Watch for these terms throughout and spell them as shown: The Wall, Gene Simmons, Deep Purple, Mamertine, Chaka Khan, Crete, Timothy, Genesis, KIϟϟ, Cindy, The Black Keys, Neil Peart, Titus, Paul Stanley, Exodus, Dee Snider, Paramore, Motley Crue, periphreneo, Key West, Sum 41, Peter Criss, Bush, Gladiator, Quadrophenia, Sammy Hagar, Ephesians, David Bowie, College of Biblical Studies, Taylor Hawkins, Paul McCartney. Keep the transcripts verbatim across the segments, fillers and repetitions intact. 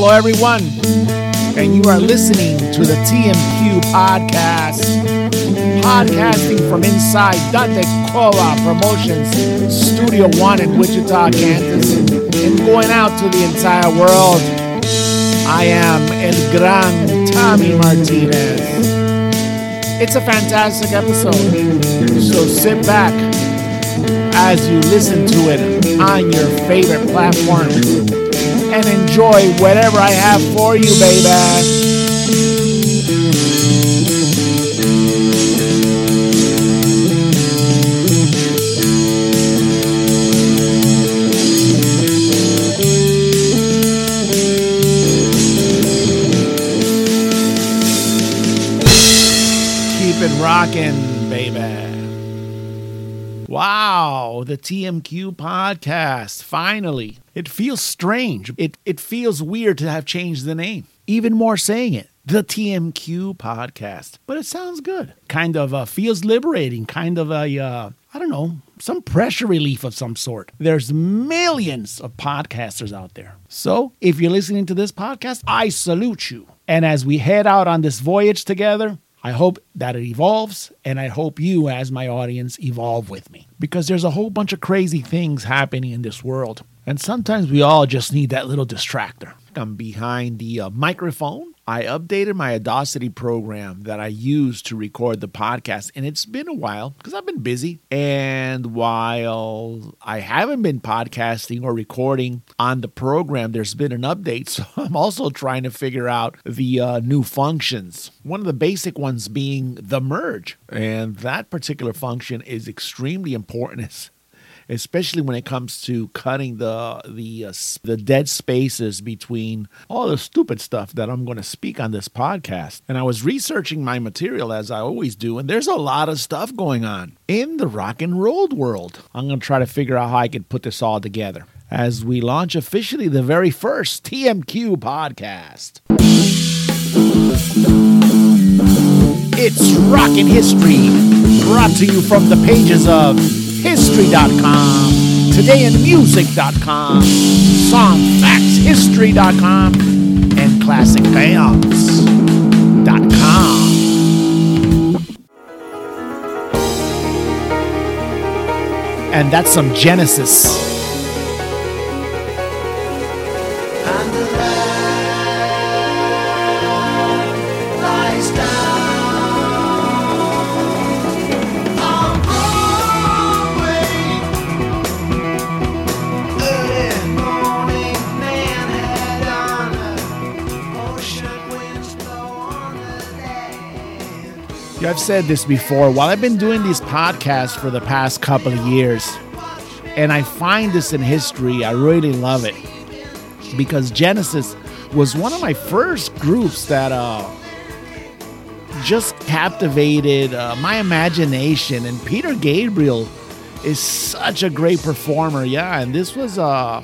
Hello, everyone, and you are listening to the T M Q Podcast, podcasting from inside Dante Cola Promotions, Studio One in Wichita, Kansas, and going out to the entire world. I am El Gran Tommy Martinez. It's a fantastic episode, so sit back as you listen to it on your favorite platform and enjoy whatever I have for you, baby. Rockin', baby. Wow, the T M Q Podcast, finally. It feels strange. It it feels weird to have changed the name. Even more saying it, the T M Q Podcast. But it sounds good. Kind of uh, feels liberating. Kind of a, uh, I don't know, some pressure relief of some sort. There's millions of podcasters out there. So if you're listening to this podcast, I salute you. And as we head out on this voyage together, I hope that it evolves, and I hope you, as my audience, evolve with me. Because there's a whole bunch of crazy things happening in this world, and sometimes we all just need that little distractor. I'm behind the uh, microphone. I updated my Audacity program that I use to record the podcast, and it's been a while because I've been busy. And while I haven't been podcasting or recording on the program, there's been an update, so I'm also trying to figure out the uh, new functions. One of the basic ones being the merge, and that particular function is extremely important. It's especially when it comes to cutting the the uh, the dead spaces between all the stupid stuff that I'm going to speak on this podcast. And I was researching my material, as I always do, and there's a lot of stuff going on in the rock and roll world. I'm going to try to figure out how I can put this all together as we launch officially the very first T M Q Podcast. It's Rockin' History, brought to you from the pages of History dot com, Today in Music dot com, Song Facts, History dot com, and Classic Bands dot com. And that's some Genesis. I've said this before, while I've been doing these podcasts for the past couple of years, and I find this in history, I really love it, because Genesis was one of my first groups that uh, just captivated uh, my imagination, and Peter Gabriel is such a great performer. Yeah, and this was uh,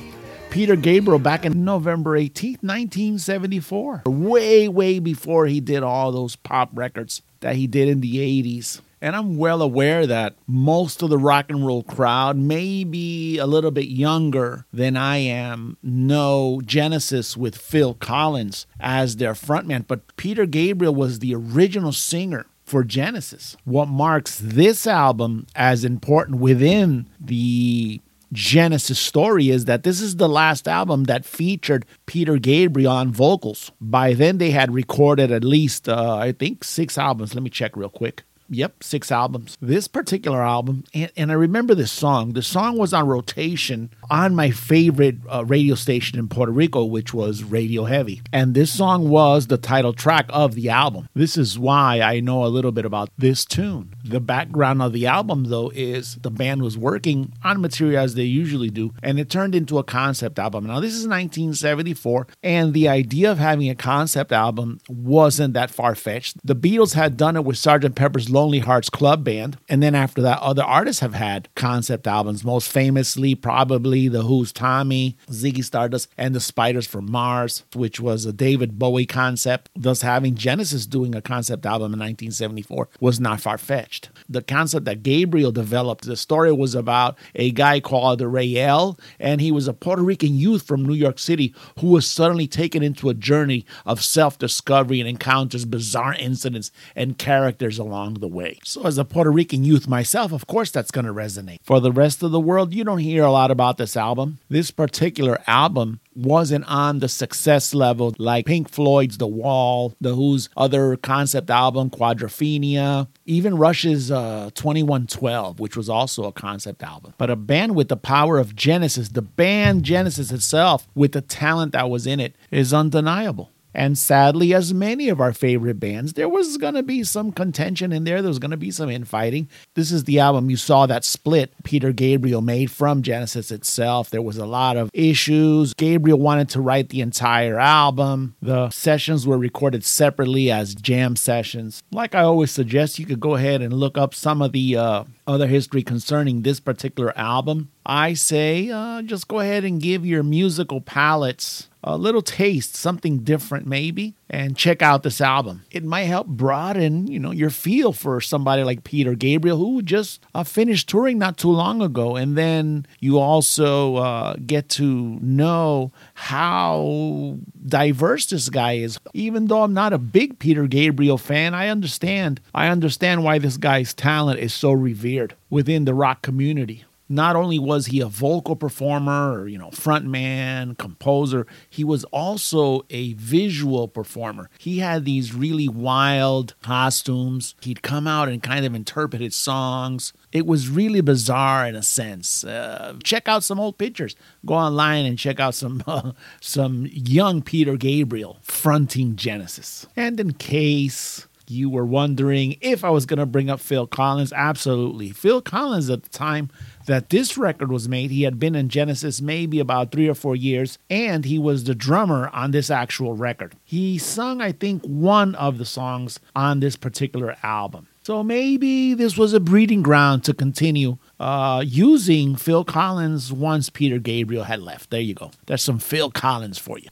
Peter Gabriel back in November eighteenth, nineteen seventy-four, way, way before he did all those pop records that he did in the eighties. And I'm well aware that most of the rock and roll crowd, maybe a little bit younger than I am, know Genesis with Phil Collins as their frontman. But Peter Gabriel was the original singer for Genesis. What marks this album as important within the Genesis story is that this is the last album that featured Peter Gabriel on vocals. By then, they had recorded at least, uh, I think, six albums. Let me check real quick. Yep, six albums. This particular album, and, and I remember this song. The song was on rotation on my favorite uh, radio station in Puerto Rico, which was Radio Heavy. And this song was the title track of the album. This is why I know a little bit about this tune. The background of the album, though, is the band was working on material as they usually do, and it turned into a concept album. Now, this is nineteen seventy-four, and the idea of having a concept album wasn't that far-fetched. The Beatles had done it with Sergeant Pepper's Lonely Hearts Club Band. And then after that, other artists have had concept albums, most famously probably The Who's Tommy, Ziggy Stardust, and The Spiders from Mars, which was a David Bowie concept. Thus, having Genesis doing a concept album in nineteen seventy-four was not far-fetched. The concept that Gabriel developed, the story was about a guy called Rayel, and he was a Puerto Rican youth from New York City who was suddenly taken into a journey of self-discovery and encounters bizarre incidents and characters along the way. So as a Puerto Rican youth myself, of course that's going to resonate. For the rest of the world, you don't hear a lot about this album. This particular album wasn't on the success level like Pink Floyd's The Wall, The Who's other concept album, Quadrophenia, even Rush's uh, twenty-one twelve, which was also a concept album. But a band with the power of Genesis, the band Genesis itself, with the talent that was in it, is undeniable. And sadly, as many of our favorite bands, there was going to be some contention in there. There was going to be some infighting. This is the album you saw that split Peter Gabriel made from Genesis itself. There was a lot of issues. Gabriel wanted to write the entire album. The sessions were recorded separately as jam sessions. Like I always suggest, you could go ahead and look up some of the uh, other history concerning this particular album. I say uh, just go ahead and give your musical palates a little taste, something different maybe, and check out this album. It might help broaden, you know, your feel for somebody like Peter Gabriel, who just uh, finished touring not too long ago. And then you also uh, get to know how diverse this guy is. Even though I'm not a big Peter Gabriel fan, I understand. I understand why this guy's talent is so revered within the rock community. Not only was he a vocal performer, or, you know, frontman, composer, he was also a visual performer. He had these really wild costumes. He'd come out and kind of interpret his songs. It was really bizarre in a sense. Uh, check out some old pictures. Go online and check out some uh, some young Peter Gabriel fronting Genesis. And in case you were wondering if I was going to bring up Phil Collins, absolutely. Phil Collins at the time that this record was made, he had been in Genesis maybe about three or four years, and he was the drummer on this actual record. He sung, I think, one of the songs on this particular album. So maybe this was a breeding ground to continue uh, using Phil Collins once Peter Gabriel had left. There you go. There's some Phil Collins for you.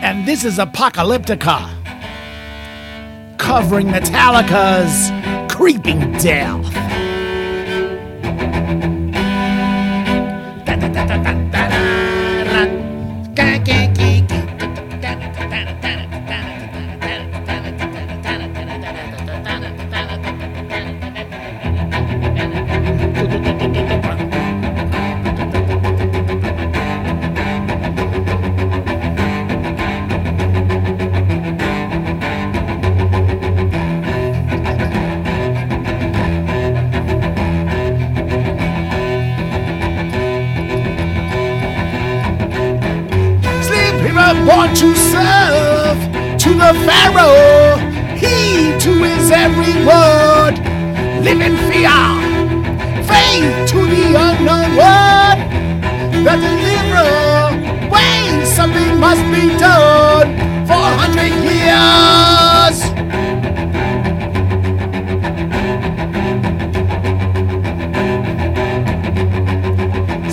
And this is Apocalyptica, covering Metallica's Creeping Death. Born to serve to the Pharaoh, he to his every word. Live in fear, faith to the unknown word. The deliverer, wait, something must be done for a hundred years.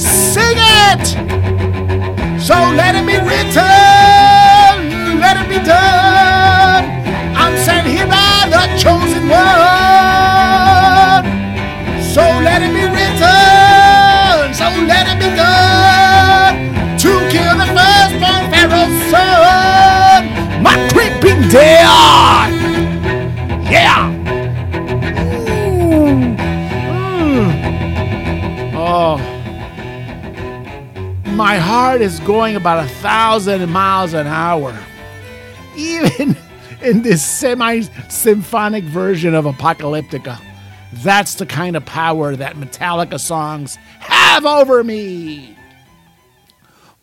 Sing it, so let it be written. I'm sent here by the chosen one. So let it be written, so let it be done, to kill the firstborn Pharaoh's son. My creeping death. Yeah. Mm. Oh, my heart is going about a thousand miles an hour. Even in this semi-symphonic version of Apocalyptica, that's the kind of power that Metallica songs have over me.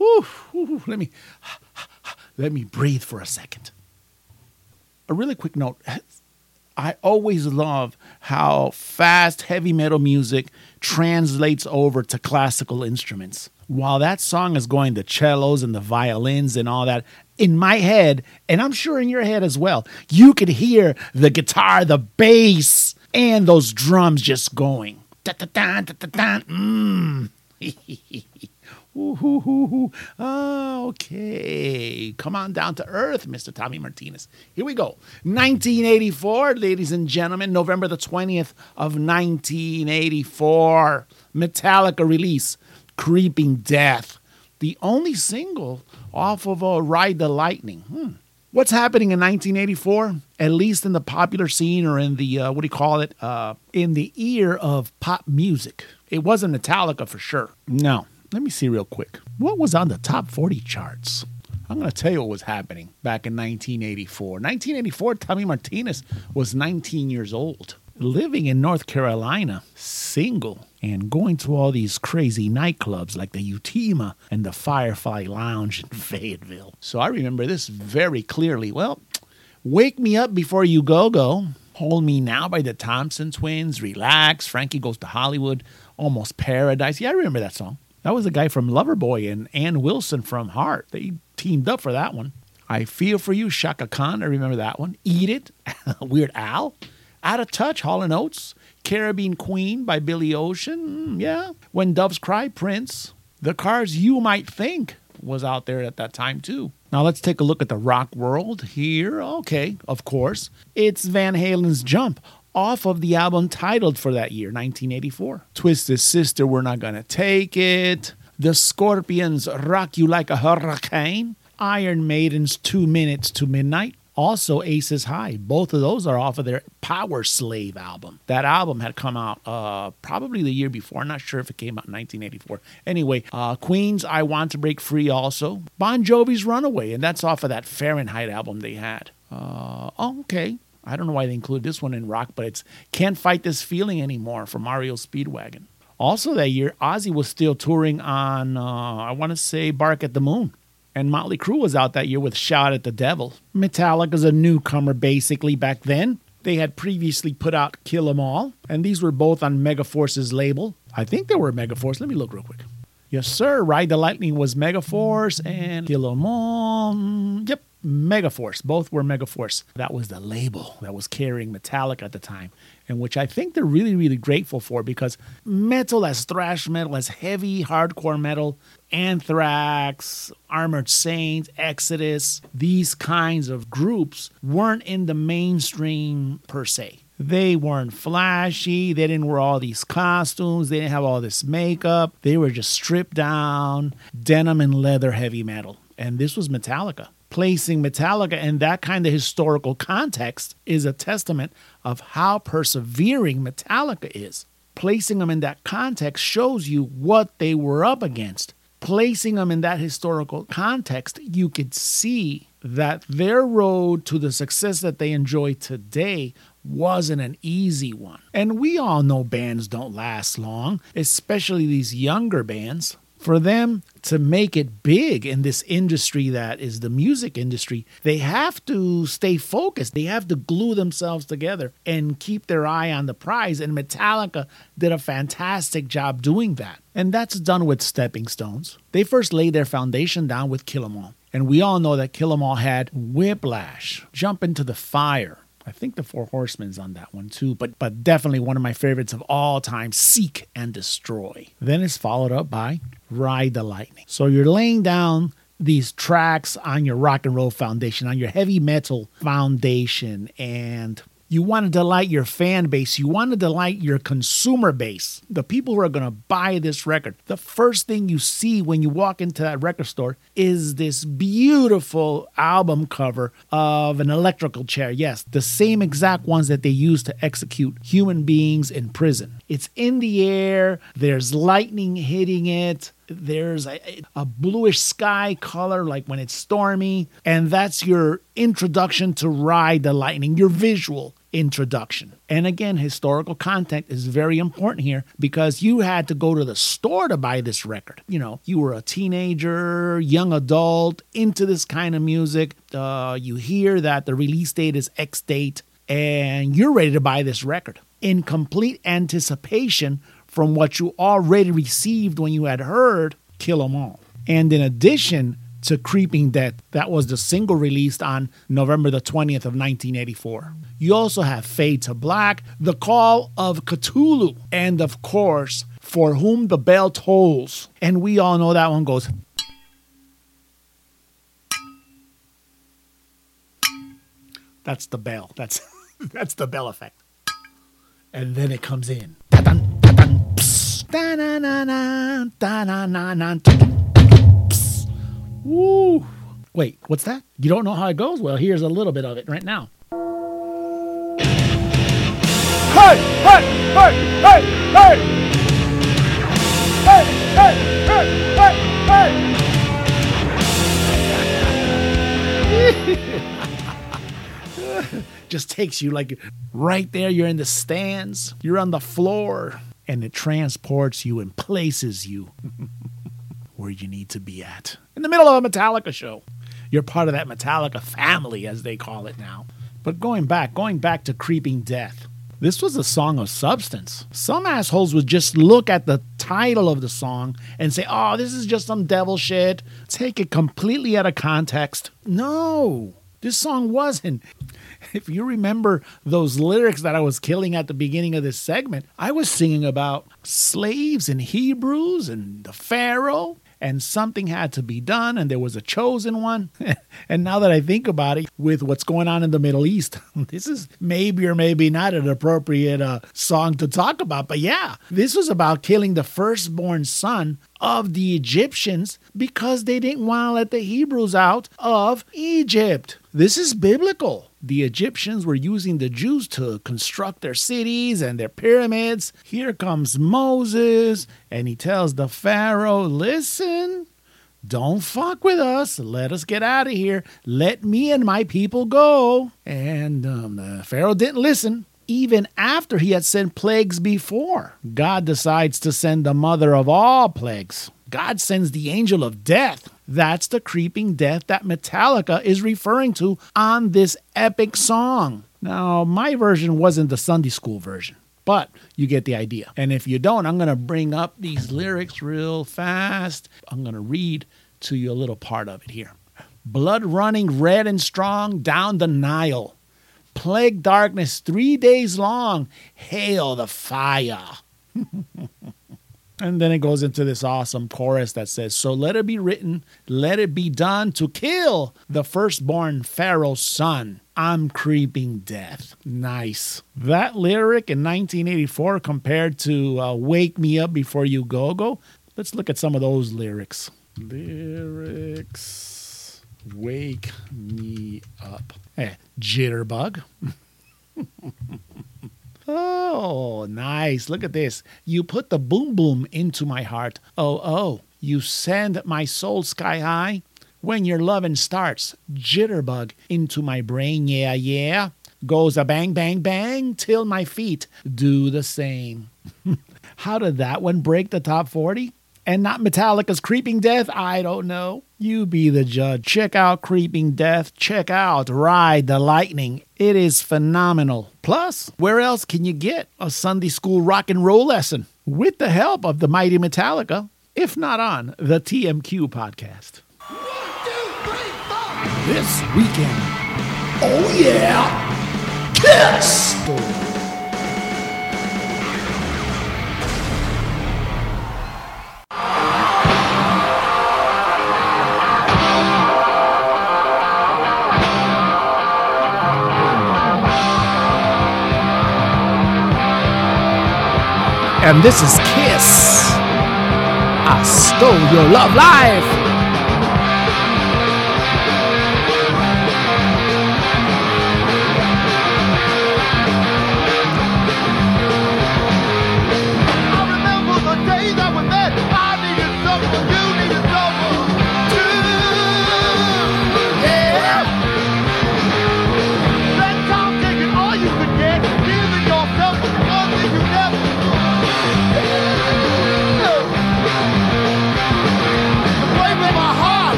Ooh, ooh, let me let me breathe for a second. A really quick note. I always love how fast heavy metal music translates over to classical instruments. while that song is going, the cellos and the violins and all that, in my head, and I'm sure in your head as well, you could hear the guitar, the bass, and those drums just going. Da-da-da, da-da-da, mmm. Ooh, ooh, ooh, ooh. Oh, okay, come on down to earth, Mister Tommy Martinez. Here we go. nineteen eighty-four, ladies and gentlemen, November the twentieth of nineteen eighty-four. Metallica release, Creeping Death. The only single off of uh, Ride the Lightning. Hmm. What's happening in nineteen eighty-four, at least in the popular scene or in the, uh, what do you call it, uh, in the ear of pop music? It wasn't Metallica for sure. No. Let me see real quick. What was on the top forty charts? I'm going to tell you what was happening back in nineteen eighty-four. nineteen eighty-four, Tommy Martinez was nineteen years old, living in North Carolina, single, and going to all these crazy nightclubs like the Utima and the Firefly Lounge in Fayetteville. So I remember this very clearly. Well, Wake Me Up Before You Go Go, Hold Me Now by the Thompson Twins, Relax, Frankie Goes to Hollywood, Almost Paradise. Yeah, I remember that song. That was the guy from Loverboy and Ann Wilson from Heart. They teamed up for that one. I Feel For You, Chaka Khan. I remember that one. Eat It, Weird Al. Out of Touch, Hall and Oates. Caribbean Queen by Billy Ocean. Mm, yeah. When Doves Cry, Prince. The Cars You Might Think was out there at that time, too. Now let's take a look at the rock world here. Okay, of course. It's Van Halen's Jump, off of the album titled for that year, nineteen eighty-four. Twisted Sister, We're Not Gonna Take It. The Scorpions, Rock You Like a Hurricane. Iron Maiden's Two Minutes to Midnight. Also Aces High. Both of those are off of their Power Slave album. That album had come out uh, probably the year before. I'm not sure if it came out in nineteen eighty-four. Anyway, uh, Queen's I Want to Break Free also. Bon Jovi's Runaway, and that's off of that Fahrenheit album they had. Uh, oh, okay. I don't know why they include this one in rock, but it's Can't Fight This Feeling Anymore from Mario Speedwagon. Also that year, Ozzy was still touring on, uh, I want to say, Bark at the Moon. And Motley Crue was out that year with Shout at the Devil. Metallica's a newcomer, basically, back then. They had previously put out Kill 'Em All, and these were both on Megaforce's label. I think they were Megaforce. Let me look real quick. Yes, sir. Ride the Lightning was Megaforce, and Kill 'Em All, yep. Megaforce. Both were Megaforce. That was the label that was carrying Metallica at the time, and which I think they're really, really grateful for, because metal as thrash metal, as heavy hardcore metal, Anthrax, Armored Saints, Exodus, these kinds of groups weren't in the mainstream per se. They weren't flashy. They didn't wear all these costumes. They didn't have all this makeup. They were just stripped down, denim and leather heavy metal. And this was Metallica. Placing Metallica in that kind of historical context is a testament of how persevering Metallica is. Placing them in that context shows you what they were up against. Placing them in that historical context, you could see that their road to the success that they enjoy today wasn't an easy one. And we all know bands don't last long, especially these younger bands. For them to make it big in this industry that is the music industry, they have to stay focused. They have to glue themselves together and keep their eye on the prize. And Metallica did a fantastic job doing that. And that's done with stepping stones. They first laid their foundation down with Kill 'Em All. And we all know that Kill 'Em All had Whiplash, Jump Into the Fire. I think the Four Horsemen's on that one too, but but definitely one of my favorites of all time, Seek and Destroy. Then it's followed up by Ride the Lightning. So you're laying down these tracks on your rock and roll foundation, on your heavy metal foundation, and you want to delight your fan base. You want to delight your consumer base, the people who are going to buy this record. The first thing you see when you walk into that record store is this beautiful album cover of an electrical chair. Yes, the same exact ones that they used to execute human beings in prison. It's in the air. There's lightning hitting it. There's a, a bluish sky color like when it's stormy. And that's your introduction to Ride the Lightning, your visual introduction. And again, historical content is very important here, because you had to go to the store to buy this record. You know, you were a teenager, young adult, into this kind of music. Uh, you hear that the release date is X date and you're ready to buy this record in complete anticipation from what you already received when you had heard Kill 'Em All. And in addition to Creeping Death, that was the single released on November the twentieth of nineteen eighty-four. You also have Fade to Black, The Call of Cthulhu, and of course, For Whom the Bell Tolls. And we all know that one goes... That's the bell. That's that's the bell effect. And then it comes in. Woo! Wait, what's that? You don't know how it goes? Well, here's a little bit of it right now. Hey! Hey! Hey! Hey! Hey! Hey! Hey! Hey! Hey! Hey! Just takes you like right there. You're in the stands. You're on the floor. And it transports you and places you where you need to be at. In the middle of a Metallica show. You're part of that Metallica family, as they call it now. But going back, going back to Creeping Death. This was a song of substance. Some assholes would just look at the title of the song and say, oh, this is just some devil shit. Take it completely out of context. No, this song wasn't. If you remember those lyrics that I was killing at the beginning of this segment, I was singing about slaves and Hebrews and the Pharaoh, and something had to be done, and there was a chosen one. And now that I think about it, with what's going on in the Middle East, this is maybe or maybe not an appropriate uh, song to talk about. But yeah, this was about killing the firstborn son of the Egyptians because they didn't want to let the Hebrews out of Egypt. This is biblical. The Egyptians were using the Jews to construct their cities and their pyramids. Here comes Moses, and he tells the Pharaoh, listen, don't fuck with us. Let us get out of here. Let me and my people go. And um, the Pharaoh didn't listen. Even after he had sent plagues before, God decides to send the mother of all plagues. God sends the angel of death. That's the creeping death that Metallica is referring to on this epic song. Now, my version wasn't the Sunday school version, but you get the idea. And if you don't, I'm going to bring up these lyrics real fast. I'm going to read to you a little part of it here. Blood running red and strong down the Nile. Plague darkness three days long. Hail the fire. And then it goes into this awesome chorus that says, so let it be written, let it be done to kill the firstborn Pharaoh's son. I'm creeping death. Nice. That lyric in nineteen eighty-four compared to uh, Wake Me Up Before You Go-Go. Let's look at some of those lyrics. Lyrics. Wake me up. Eh, jitterbug. Oh, nice. Look at this. You put the boom boom into my heart. Oh, oh, you send my soul sky high. When your lovin' starts, jitterbug into my brain. Yeah, yeah. Goes a bang, bang, bang till my feet do the same. How did that one break the top forty? And not Metallica's Creeping Death? I don't know. You be the judge. Check out Creeping Death. Check out Ride the Lightning. It is phenomenal. Plus, where else can you get a Sunday school rock and roll lesson? With the help of the mighty Metallica, if not on the T M Q podcast. One, two, three, four. This weekend. Oh, yeah. Kiss! Oh. And this is Kiss. I Stole Your Love live. I remember the day that we met. I needed something, you needed someone too. Yeah. Spend time taking all you could get, giving yourself the one that you never.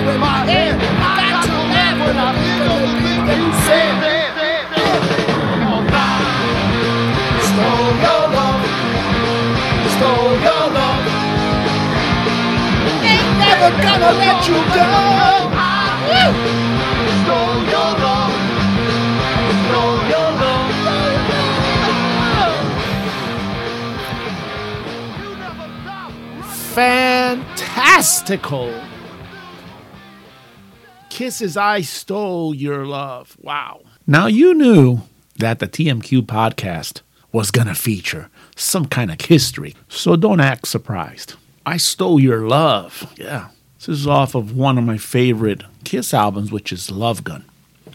With my head, I got to laugh when I feel the things that you said. Oh, I stole your love, stole your love. ain't never gonna let you go. I stole your love. I stole your love. You never stop. Fantastical. Kiss's I Stole Your Love. Wow. Now you knew that the T M Q podcast was going to feature some kind of history, so don't act surprised. I Stole Your Love. Yeah. This is off of one of my favorite Kiss albums, which is Love Gun.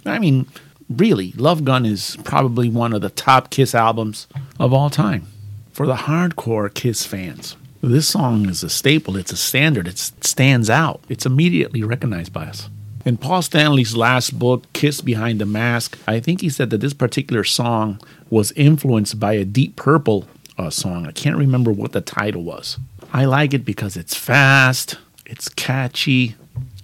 I mean, really, Love Gun is probably one of the top Kiss albums of all time. For the hardcore Kiss fans, this song is a staple. It's a standard. It stands out. It's immediately recognized by us. In Paul Stanley's last book, Kiss Behind the Mask, I think he said that this particular song was influenced by a Deep Purple uh, song. I can't remember what the title was. I like it because it's fast, it's catchy,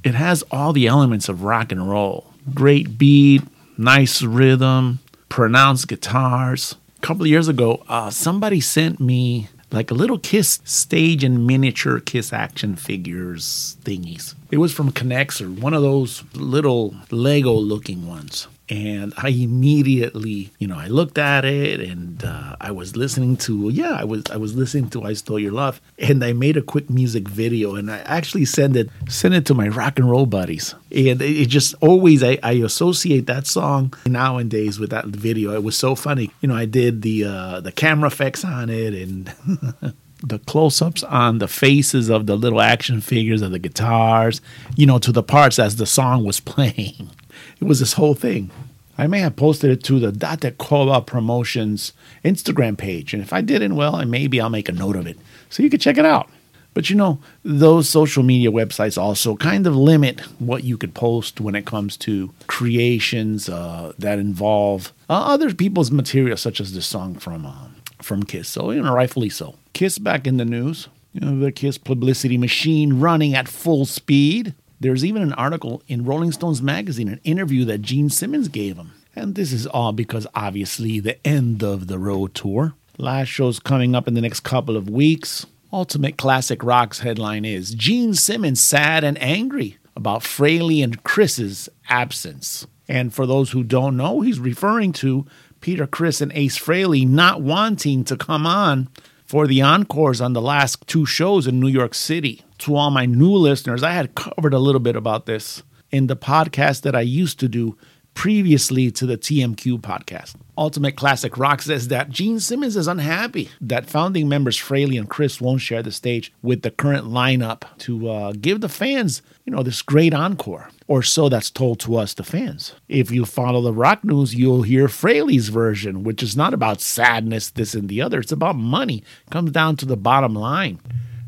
it has all the elements of rock and roll. Great beat, nice rhythm, pronounced guitars. A couple of years ago, uh, somebody sent me like a little Kiss stage and miniature Kiss action figures thingies. It was from Connex, or one of those little Lego-looking ones. And I immediately, you know, I looked at it, and uh, I was listening to, yeah, I was I was listening to I Stole Your Love. And I made a quick music video, and I actually sent it, sent it to my rock and roll buddies. And it, it just always, I, I associate that song nowadays with that video. It was so funny. You know, I did the, uh, the camera effects on it, and the close-ups on the faces of the little action figures of the guitars, you know, to the parts as the song was playing. It was this whole thing. I may have posted it to the Dante Cola Promotions Instagram page. And if I didn't, well, and maybe I'll make a note of it so you can check it out. But you know, those social media websites also kind of limit what you could post when it comes to creations uh, that involve uh, other people's material, such as this song from uh, from Kiss. So, you know, rightfully so. Kiss back in the news. You know, the Kiss publicity machine running at full speed. There's even an article in Rolling Stones magazine, an interview that Gene Simmons gave him. And this is all because, obviously, the end of the road tour. Last show's coming up in the next couple of weeks. Ultimate Classic Rock's headline is, Gene Simmons sad and angry about Frehley and Criss's absence. And for those who don't know, he's referring to Peter Criss and Ace Frehley not wanting to come on for the encores on the last two shows in New York City. To all my new listeners, I had covered a little bit about this in the podcast that I used to do previously to the T M Q podcast. Ultimate Classic Rock says that Gene Simmons is unhappy that founding members Frehley and Criss won't share the stage with the current lineup to uh, give the fans, you know, this great encore, or so that's told to us, the fans. If you follow the rock news, you'll hear Frehley's version, which is not about sadness, this and the other. It's about money. It comes down to the bottom line,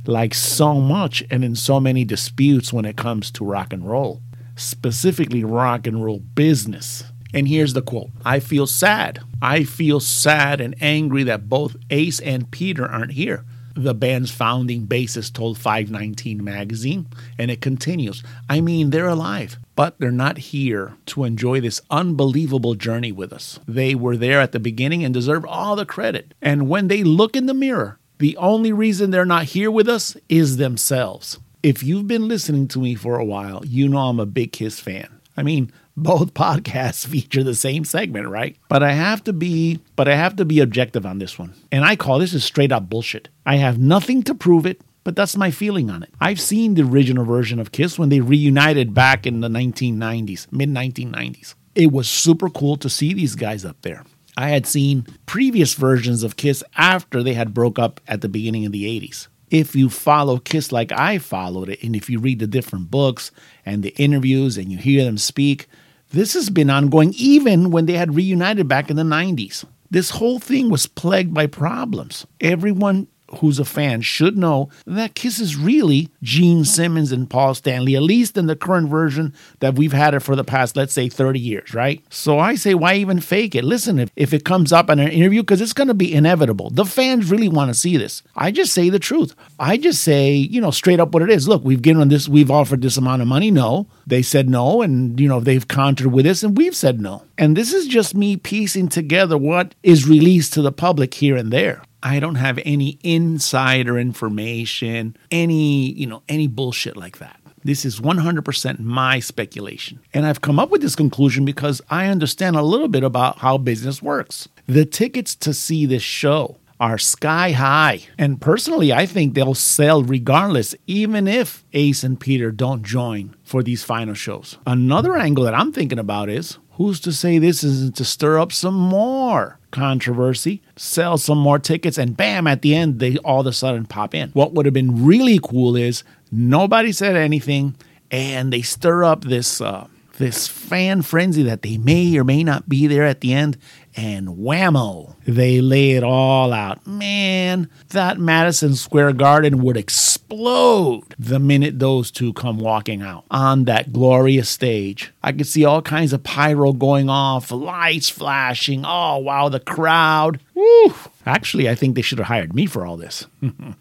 like so much and in so many disputes when it comes to rock and roll, specifically rock and roll business. And here's the quote. I feel sad. I feel sad and angry that both Ace and Peter aren't here. The band's founding bassist told five nineteen magazine, and it continues. I mean, they're alive, but they're not here to enjoy this unbelievable journey with us. They were there at the beginning and deserve all the credit. And when they look in the mirror, the only reason they're not here with us is themselves. If you've been listening to me for a while, you know I'm a big Kiss fan. I mean, both podcasts feature the same segment, right? But I have to be, but I have to be objective on this one. And I call this is straight up bullshit. I have nothing to prove it, but that's my feeling on it. I've seen the original version of Kiss when they reunited back in the nineteen nineties, mid nineteen nineties. It was super cool to see these guys up there. I had seen previous versions of Kiss after they had broke up at the beginning of the eighties. If you follow Kiss like I followed it, and if you read the different books and the interviews and you hear them speak, this has been ongoing even when they had reunited back in the nineties. This whole thing was plagued by problems. Everyone who's a fan should know that Kiss is really Gene Simmons and Paul Stanley, at least in the current version that we've had it for the past, let's say, thirty years, right? So I say, why even fake it? Listen, if, if it comes up in an interview, because it's going to be inevitable. The fans really want to see this. I just say the truth. I just say, you know, straight up what it is. Look, we've given this, we've offered this amount of money. No, they said no. And, you know, they've countered with this and we've said no. And this is just me piecing together what is released to the public here and there. I don't have any insider information, any, you know, any bullshit like that. This is one hundred percent my speculation. And I've come up with this conclusion because I understand a little bit about how business works. The tickets to see this show are sky high. And personally, I think they'll sell regardless, even if Ace and Peter don't join for these final shows. Another angle that I'm thinking about is, who's to say this isn't to stir up some more controversy, sell some more tickets, and bam, at the end, they all of a sudden pop in. What would have been really cool is nobody said anything, and they stir up this uh, this fan frenzy that they may or may not be there at the end, and whammo, they lay it all out. Man, that Madison Square Garden would explode the minute those two come walking out on that glorious stage. I could see all kinds of pyro going off, lights flashing. Oh, wow, the crowd. Woo! Actually, I think they should have hired me for all this.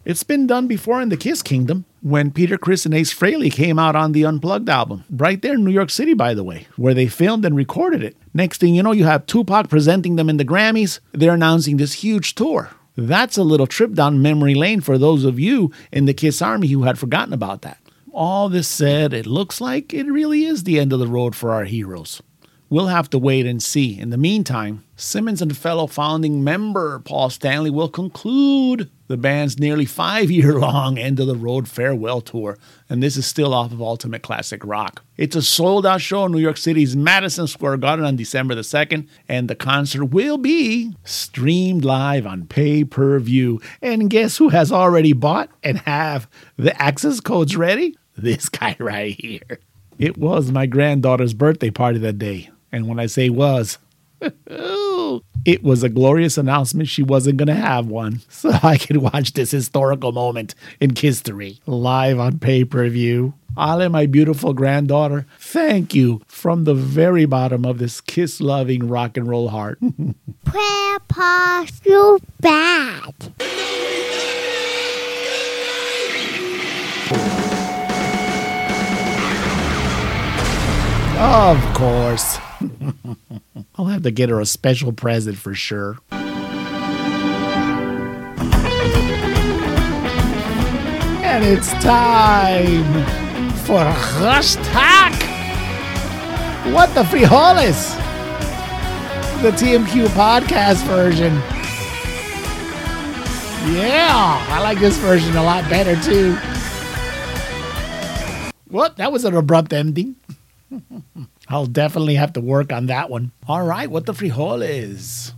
It's been done before in the Kiss Kingdom when Peter Criss and Ace Frehley came out on the Unplugged album. Right there in New York City, by the way, where they filmed and recorded it. Next thing you know, you have Tupac presenting them in the Grammys. They're announcing this huge tour. That's a little trip down memory lane for those of you in the Kiss Army who had forgotten about that. All this said, it looks like it really is the end of the road for our heroes. We'll have to wait and see. In the meantime, Simmons and fellow founding member Paul Stanley will conclude the band's nearly five-year-long end-of-the-road farewell tour, and this is still off of Ultimate Classic Rock. It's a sold-out show in New York City's Madison Square Garden on December the second, and the concert will be streamed live on pay-per-view. And guess who has already bought and have the access codes ready? This guy right here. It was my granddaughter's birthday party that day, and when I say was, it was a glorious announcement she wasn't going to have one, so I could watch this historical moment in history live on pay-per-view. Ale, my beautiful granddaughter, thank you from the very bottom of this Kiss-loving rock and roll heart. Grandpa, so bad. Of course. I'll have to get her a special present for sure. And it's time for Hashtag What the Frijoles, the T M Q podcast version. Yeah, I like this version a lot better too. What? That was an abrupt ending. I'll definitely have to work on that one. All right, what the frijoles?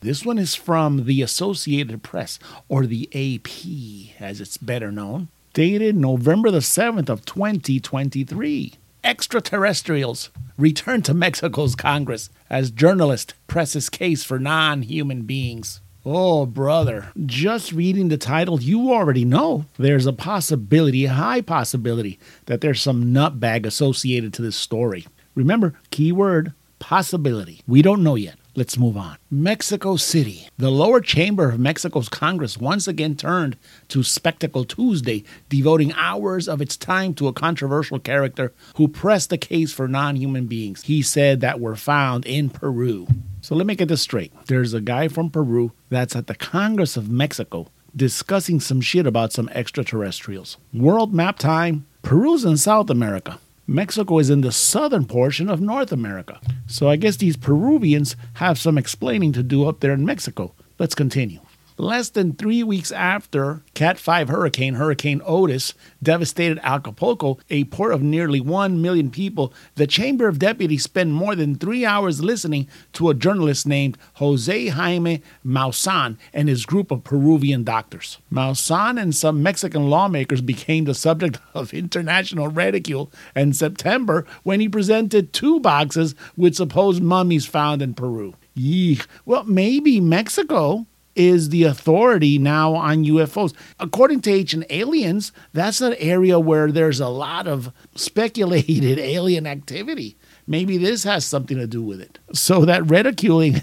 This one is from the Associated Press, or the A P, as it's better known. Dated November the seventh of twenty twenty-three. Extraterrestrials return to Mexico's Congress as journalist presses case for non-human beings. Oh, brother. Just reading the title, you already know there's a possibility, a high possibility, that there's some nutbag associated to this story. Remember, keyword, possibility. We don't know yet. Let's move on. Mexico City. The lower chamber of Mexico's Congress once again turned to Spectacle Tuesday, devoting hours of its time to a controversial character who pressed the case for non-human beings. He said that were found in Peru. So let me get this straight. There's a guy from Peru that's at the Congress of Mexico discussing some shit about some extraterrestrials. World map time. Peru's in South America. Mexico is in the southern portion of North America. So I guess these Peruvians have some explaining to do up there in Mexico. Let's continue. Less than three weeks after Cat five hurricane, Hurricane Otis, devastated Acapulco, a port of nearly one million people, the Chamber of Deputies spent more than three hours listening to a journalist named Jose Jaime Maussan and his group of Peruvian doctors. Maussan and some Mexican lawmakers became the subject of international ridicule in September when he presented two boxes with supposed mummies found in Peru. Yeesh. Well, maybe Mexico is the authority now on U F Os. According to Ancient Aliens, that's an area where there's a lot of speculated alien activity. Maybe this has something to do with it. So that ridiculing,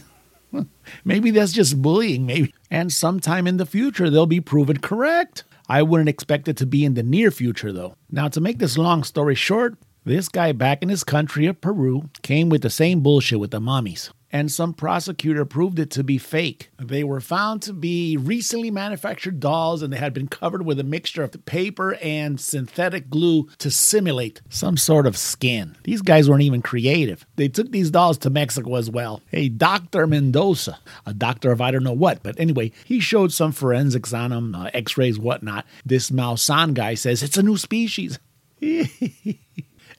maybe that's just bullying, maybe. And sometime in the future, they'll be proven correct. I wouldn't expect it to be in the near future, though. Now, to make this long story short, this guy back in his country of Peru came with the same bullshit with the mummies. and some prosecutor proved it to be fake. They were found to be recently manufactured dolls, and they had been covered with a mixture of paper and synthetic glue to simulate some sort of skin. These guys weren't even creative. They took these dolls to Mexico as well. A Doctor Mendoza, a doctor of I don't know what, but anyway, he showed some forensics on them, uh, x-rays, whatnot. This Malsan guy says, it's a new species.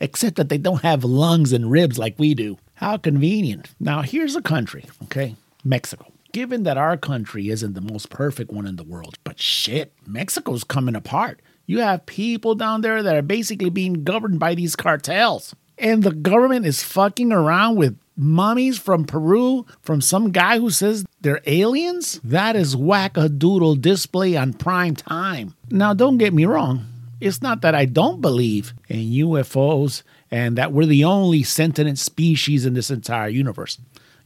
Except that they don't have lungs and ribs like we do. How convenient. Now, here's a country, okay? Mexico. Given that our country isn't the most perfect one in the world, but shit, Mexico's coming apart. You have people down there that are basically being governed by these cartels. And the government is fucking around with mummies from Peru, from some guy who says they're aliens? That is whack-a-doodle display on prime time. Now, don't get me wrong. It's not that I don't believe in U F Os and that we're the only sentient species in this entire universe.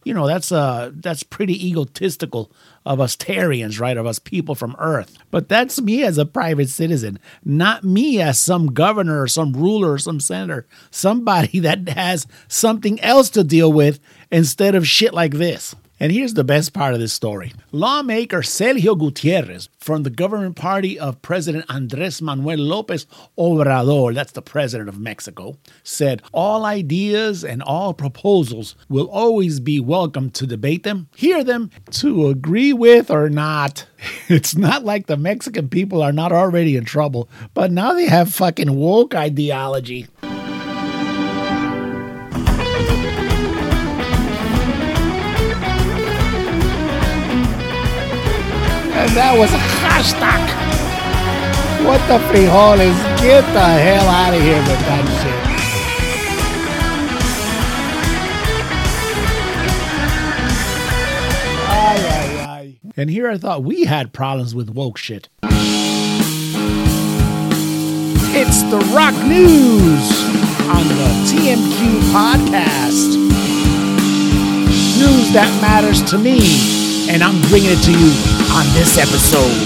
You know, that's uh, that's pretty egotistical of us Terrians, right, of us people from Earth. But that's me as a private citizen, not me as some governor or some ruler or some senator, somebody that has something else to deal with instead of shit like this. And here's the best part of this story. Lawmaker Sergio Gutierrez from the government party of President Andrés Manuel López Obrador, that's the president of Mexico, said, all ideas and all proposals will always be welcome to debate them, hear them, to agree with or not. It's not like the Mexican people are not already in trouble, but now they have fucking woke ideology. That was a hashtag. What the frijoles? Get the hell out of here with that shit. Aye, aye, aye. And here I thought we had problems with woke shit. It's the rock news on the T M Q podcast. News that matters to me. And I'm bringing it to you on this episode.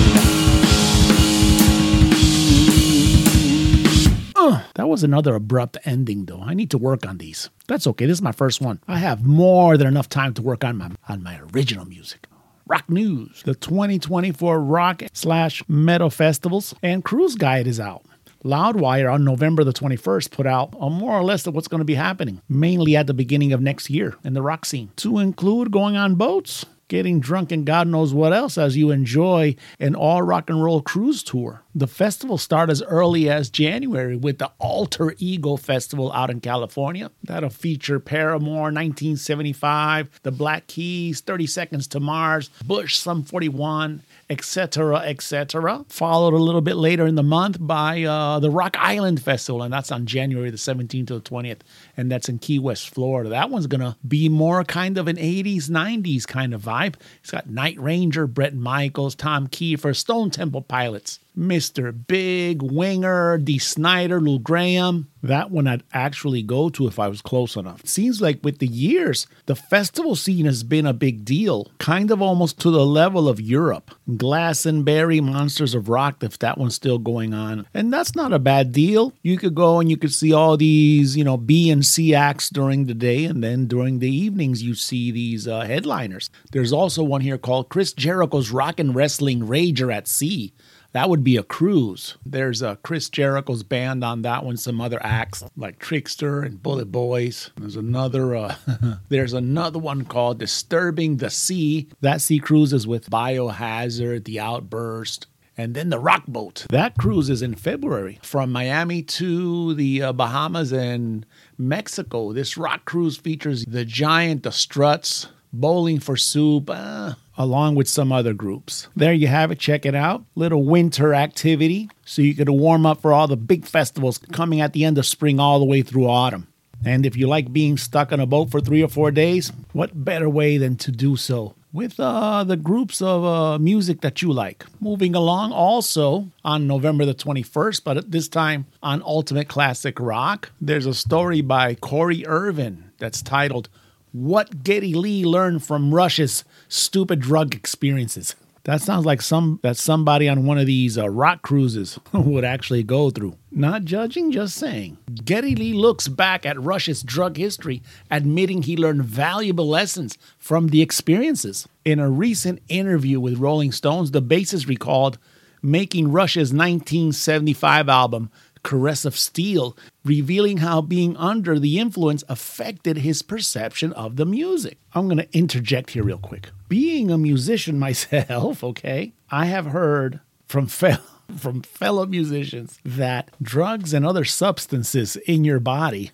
Uh, that was another abrupt ending, though. I need to work on these. That's okay. This is my first one. I have more than enough time to work on my on my original music. Rock news. The twenty twenty-four Rock slash Metal Festivals and Cruise Guide is out. Loudwire on November the twenty-first put out a more or less of what's going to be happening, mainly at the beginning of next year in the rock scene, to include going on boats, getting drunk, and God knows what else as you enjoy an all-rock and roll cruise tour. The festival started as early as January with the Alter Ego Festival out in California. That'll feature Paramore, nineteen seventy-five, The Black Keys, thirty seconds to Mars, Bush, Sum forty-one, et cetera, et cetera. Followed a little bit later in the month by uh, the Rock Island Festival, and that's on January the seventeenth to the twentieth, and that's in Key West, Florida. That one's going to be more kind of an eighties, nineties kind of vibe. It's got Night Ranger, Bret Michaels, Tom Kiefer, Stone Temple Pilots, Mister Big, Winger, Dee Snider, Lou Graham. That one I'd actually go to if I was close enough. It seems like with the years, the festival scene has been a big deal, kind of almost to the level of Europe. Glastonbury, Monsters of Rock, if that one's still going on. And that's not a bad deal. You could go and you could see all these, you know, B and C acts during the day, and then during the evenings you see these uh, headliners. There's There's also one here called Chris Jericho's Rock and Wrestling Rager at Sea. That would be a cruise. There's a Chris Jericho's band on that one. Some other acts like Trickster and Bullet Boys. There's another uh, There's another one called Disturbing the Sea. That sea cruise is with Biohazard, The Outburst, and then the Rock Boat. That cruise is in February from Miami to the uh, Bahamas and Mexico. This rock cruise features The Giant, The Struts, Bowling for Soup, uh, along with some other groups. There you have it. Check it out. Little winter activity so you could warm up for all the big festivals coming at the end of spring all the way through autumn. And if you like being stuck on a boat for three or four days, what better way than to do so with uh, the groups of uh, music that you like. Moving along also on November the twenty-first, but at this time on Ultimate Classic Rock, there's a story by Corey Irvin that's titled What Geddy Lee Learned from Rush's Stupid Drug Experiences. That sounds like some that somebody on one of these uh, rock cruises would actually go through. Not judging, just saying. Geddy Lee looks back at Rush's drug history, admitting he learned valuable lessons from the experiences. In a recent interview with Rolling Stones, the bassist recalled making Rush's nineteen seventy-five album, Caress of Steel, revealing how being under the influence affected his perception of the music. I'm going to interject here real quick. Being a musician myself, okay, I have heard from fel- from fellow musicians that drugs and other substances in your body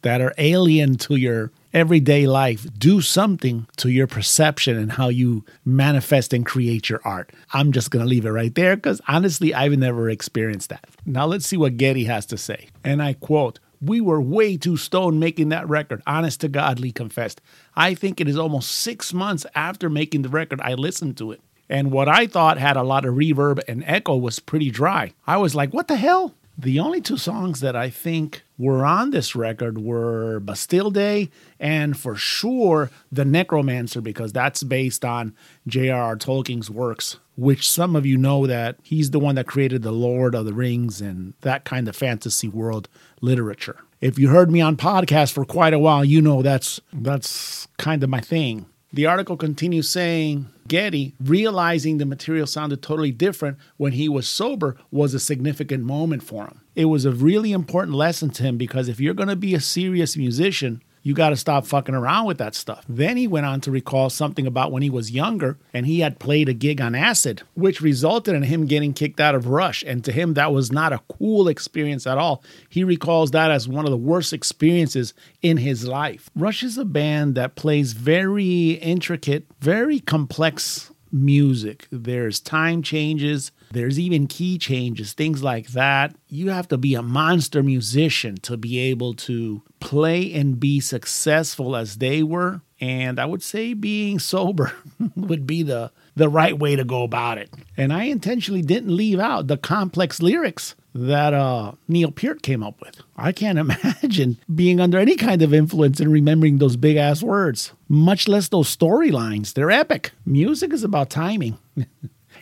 that are alien to your everyday life do something to your perception and how you manifest and create your art. I'm just going to leave it right there because honestly, I've never experienced that. Now let's see what Geddy has to say. And I quote, "We were way too stoned making that record. Honest to God," Lee confessed. "I think it is almost six months after making the record I listened to it. And what I thought had a lot of reverb and echo was pretty dry. I was like, what the hell?" The only two songs that I think were on this record were Bastille Day and for sure The Necromancer, because that's based on J R R. Tolkien's works, which some of you know that he's the one that created the Lord of the Rings and that kind of fantasy world literature. If you heard me on podcast for quite a while, you know that's that's kind of my thing. The article continues saying, Geddy, realizing the material sounded totally different when he was sober was a significant moment for him. It was a really important lesson to him because if you're going to be a serious musician, you got to stop fucking around with that stuff. Then he went on to recall something about when he was younger and he had played a gig on acid, which resulted in him getting kicked out of Rush. And to him, that was not a cool experience at all. He recalls that as one of the worst experiences in his life. Rush is a band that plays very intricate, very complex music. There's time changes. There's even key changes, things like that. You have to be a monster musician to be able to play and be successful as they were. And I would say being sober would be the, the right way to go about it. And I intentionally didn't leave out the complex lyrics that uh, Neil Peart came up with. I can't imagine being under any kind of influence and remembering those big-ass words, much less those storylines. They're epic. Music is about timing.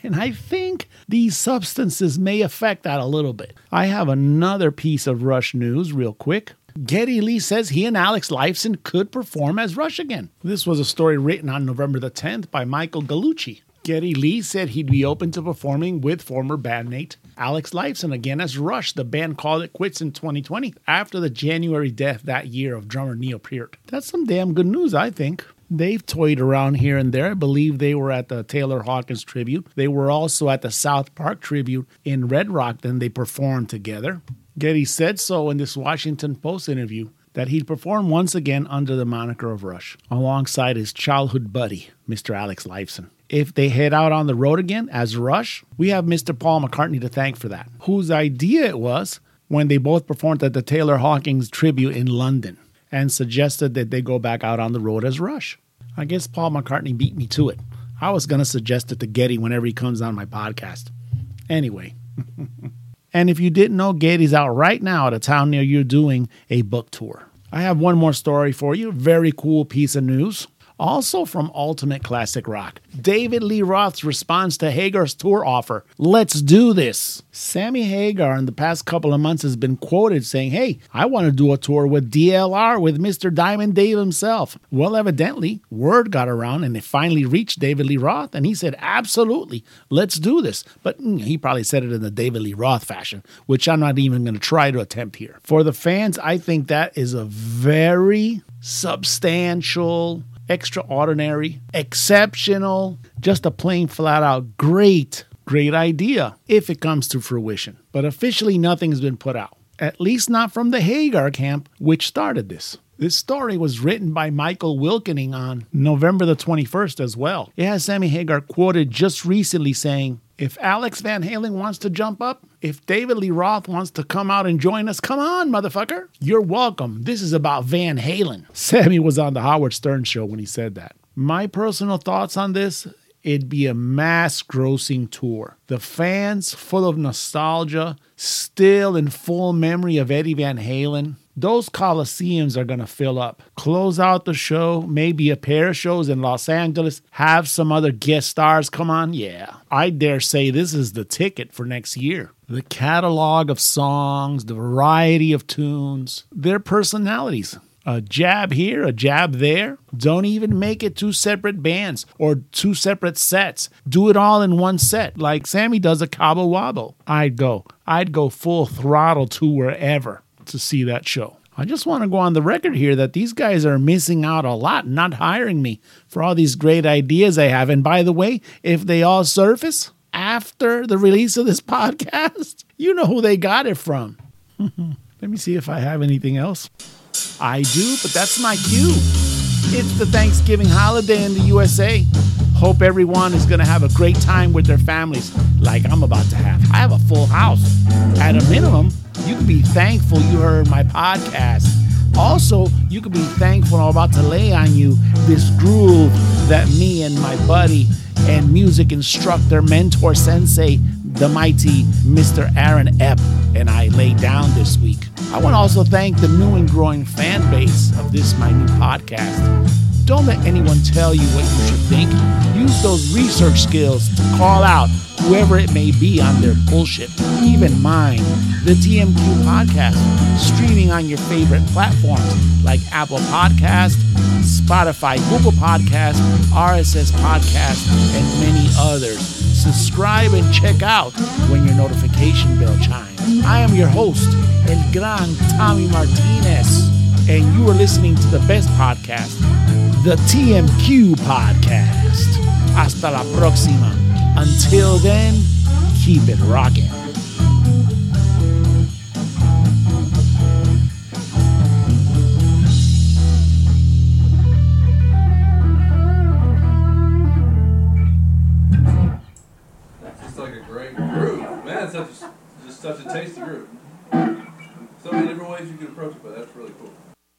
And I think these substances may affect that a little bit. I have another piece of Rush news real quick. Geddy Lee says he and Alex Lifeson could perform as Rush again. This was a story written on November the tenth by Michael Gallucci. Geddy Lee said he'd be open to performing with former bandmate Alex Lifeson again as Rush. The band called it quits in twenty twenty after the January death that year of drummer Neil Peart. That's some damn good news, I think. They've toyed around here and there. I believe they were at the Taylor Hawkins tribute. They were also at the South Park tribute in Red Rock. Then they performed together. Geddy said so in this Washington Post interview that he'd perform once again under the moniker of Rush, alongside his childhood buddy, Mister Alex Lifeson. If they head out on the road again as Rush, we have Mister Paul McCartney to thank for that, whose idea it was when they both performed at the Taylor Hawkins tribute in London and suggested that they go back out on the road as Rush. I guess Paul McCartney beat me to it. I was going to suggest it to Geddy whenever he comes on my podcast. Anyway. And if you didn't know, Geddy's out right now at a town near you doing a book tour. I have one more story for you. Very cool piece of news. Also from Ultimate Classic Rock. David Lee Roth's response to Hagar's tour offer. Let's do this. Sammy Hagar in the past couple of months has been quoted saying, hey, I want to do a tour with D L R with Mister Diamond Dave himself. Well, evidently, word got around and it finally reached David Lee Roth and he said, absolutely, let's do this. But mm, he probably said it in the David Lee Roth fashion, which I'm not even going to try to attempt here. For the fans, I think that is a very substantial, extraordinary, exceptional, just a plain flat out great, great idea if it comes to fruition. But officially nothing's been put out, at least not from the Hagar camp, which started this. This story was written by Michael Wilkening on November the twenty-first as well. It has Sammy Hagar quoted just recently saying, if Alex Van Halen wants to jump up, if David Lee Roth wants to come out and join us, come on, motherfucker. You're welcome. This is about Van Halen. Sammy was on the Howard Stern show when he said that. My personal thoughts on this, it'd be a mass-grossing tour. The fans, full of nostalgia, still in full memory of Eddie Van Halen, Those coliseums are going to fill up. Close out the show, maybe a pair of shows in Los Angeles, have some other guest stars come on. Yeah, I dare say this is the ticket for next year. The catalog of songs, the variety of tunes, their personalities. A jab here, a jab there. Don't even make it two separate bands or two separate sets. Do it all in one set, like Sammy does a Cabo Wabo. I'd go. I'd go full throttle to wherever to see that show. I just want to go on the record here that these guys are missing out a lot, not hiring me for all these great ideas I have. And by the way, if they all surface after the release of this podcast, you know who they got it from. Let me see if I have anything else. I do, but that's my cue. It's the Thanksgiving holiday in the U S A. Hope everyone is going to have a great time with their families like I'm about to have. I have a full house. At a minimum, you can be thankful you heard my podcast. Also, you can be thankful I'm about to lay on you this groove that me and my buddy and music instructor, mentor, sensei, the mighty Mister Aaron Epp and I laid down this week. I want to also thank the new and growing fan base of this, my new podcast. Don't let anyone tell you what you should think. Use those research skills to call out whoever it may be on their bullshit, even mine. The T M Q Podcast, streaming on your favorite platforms like Apple Podcast, Spotify, Google Podcast, R S S Podcast, and many others. Subscribe and check out when your notification bell chimes. I am your host, El Gran Tommy Martinez, and you are listening to the best podcast, the T M Q Podcast. Hasta la próxima. Until then, keep it rocking. Such a tasty group. So many different ways you can approach it, but that's really cool.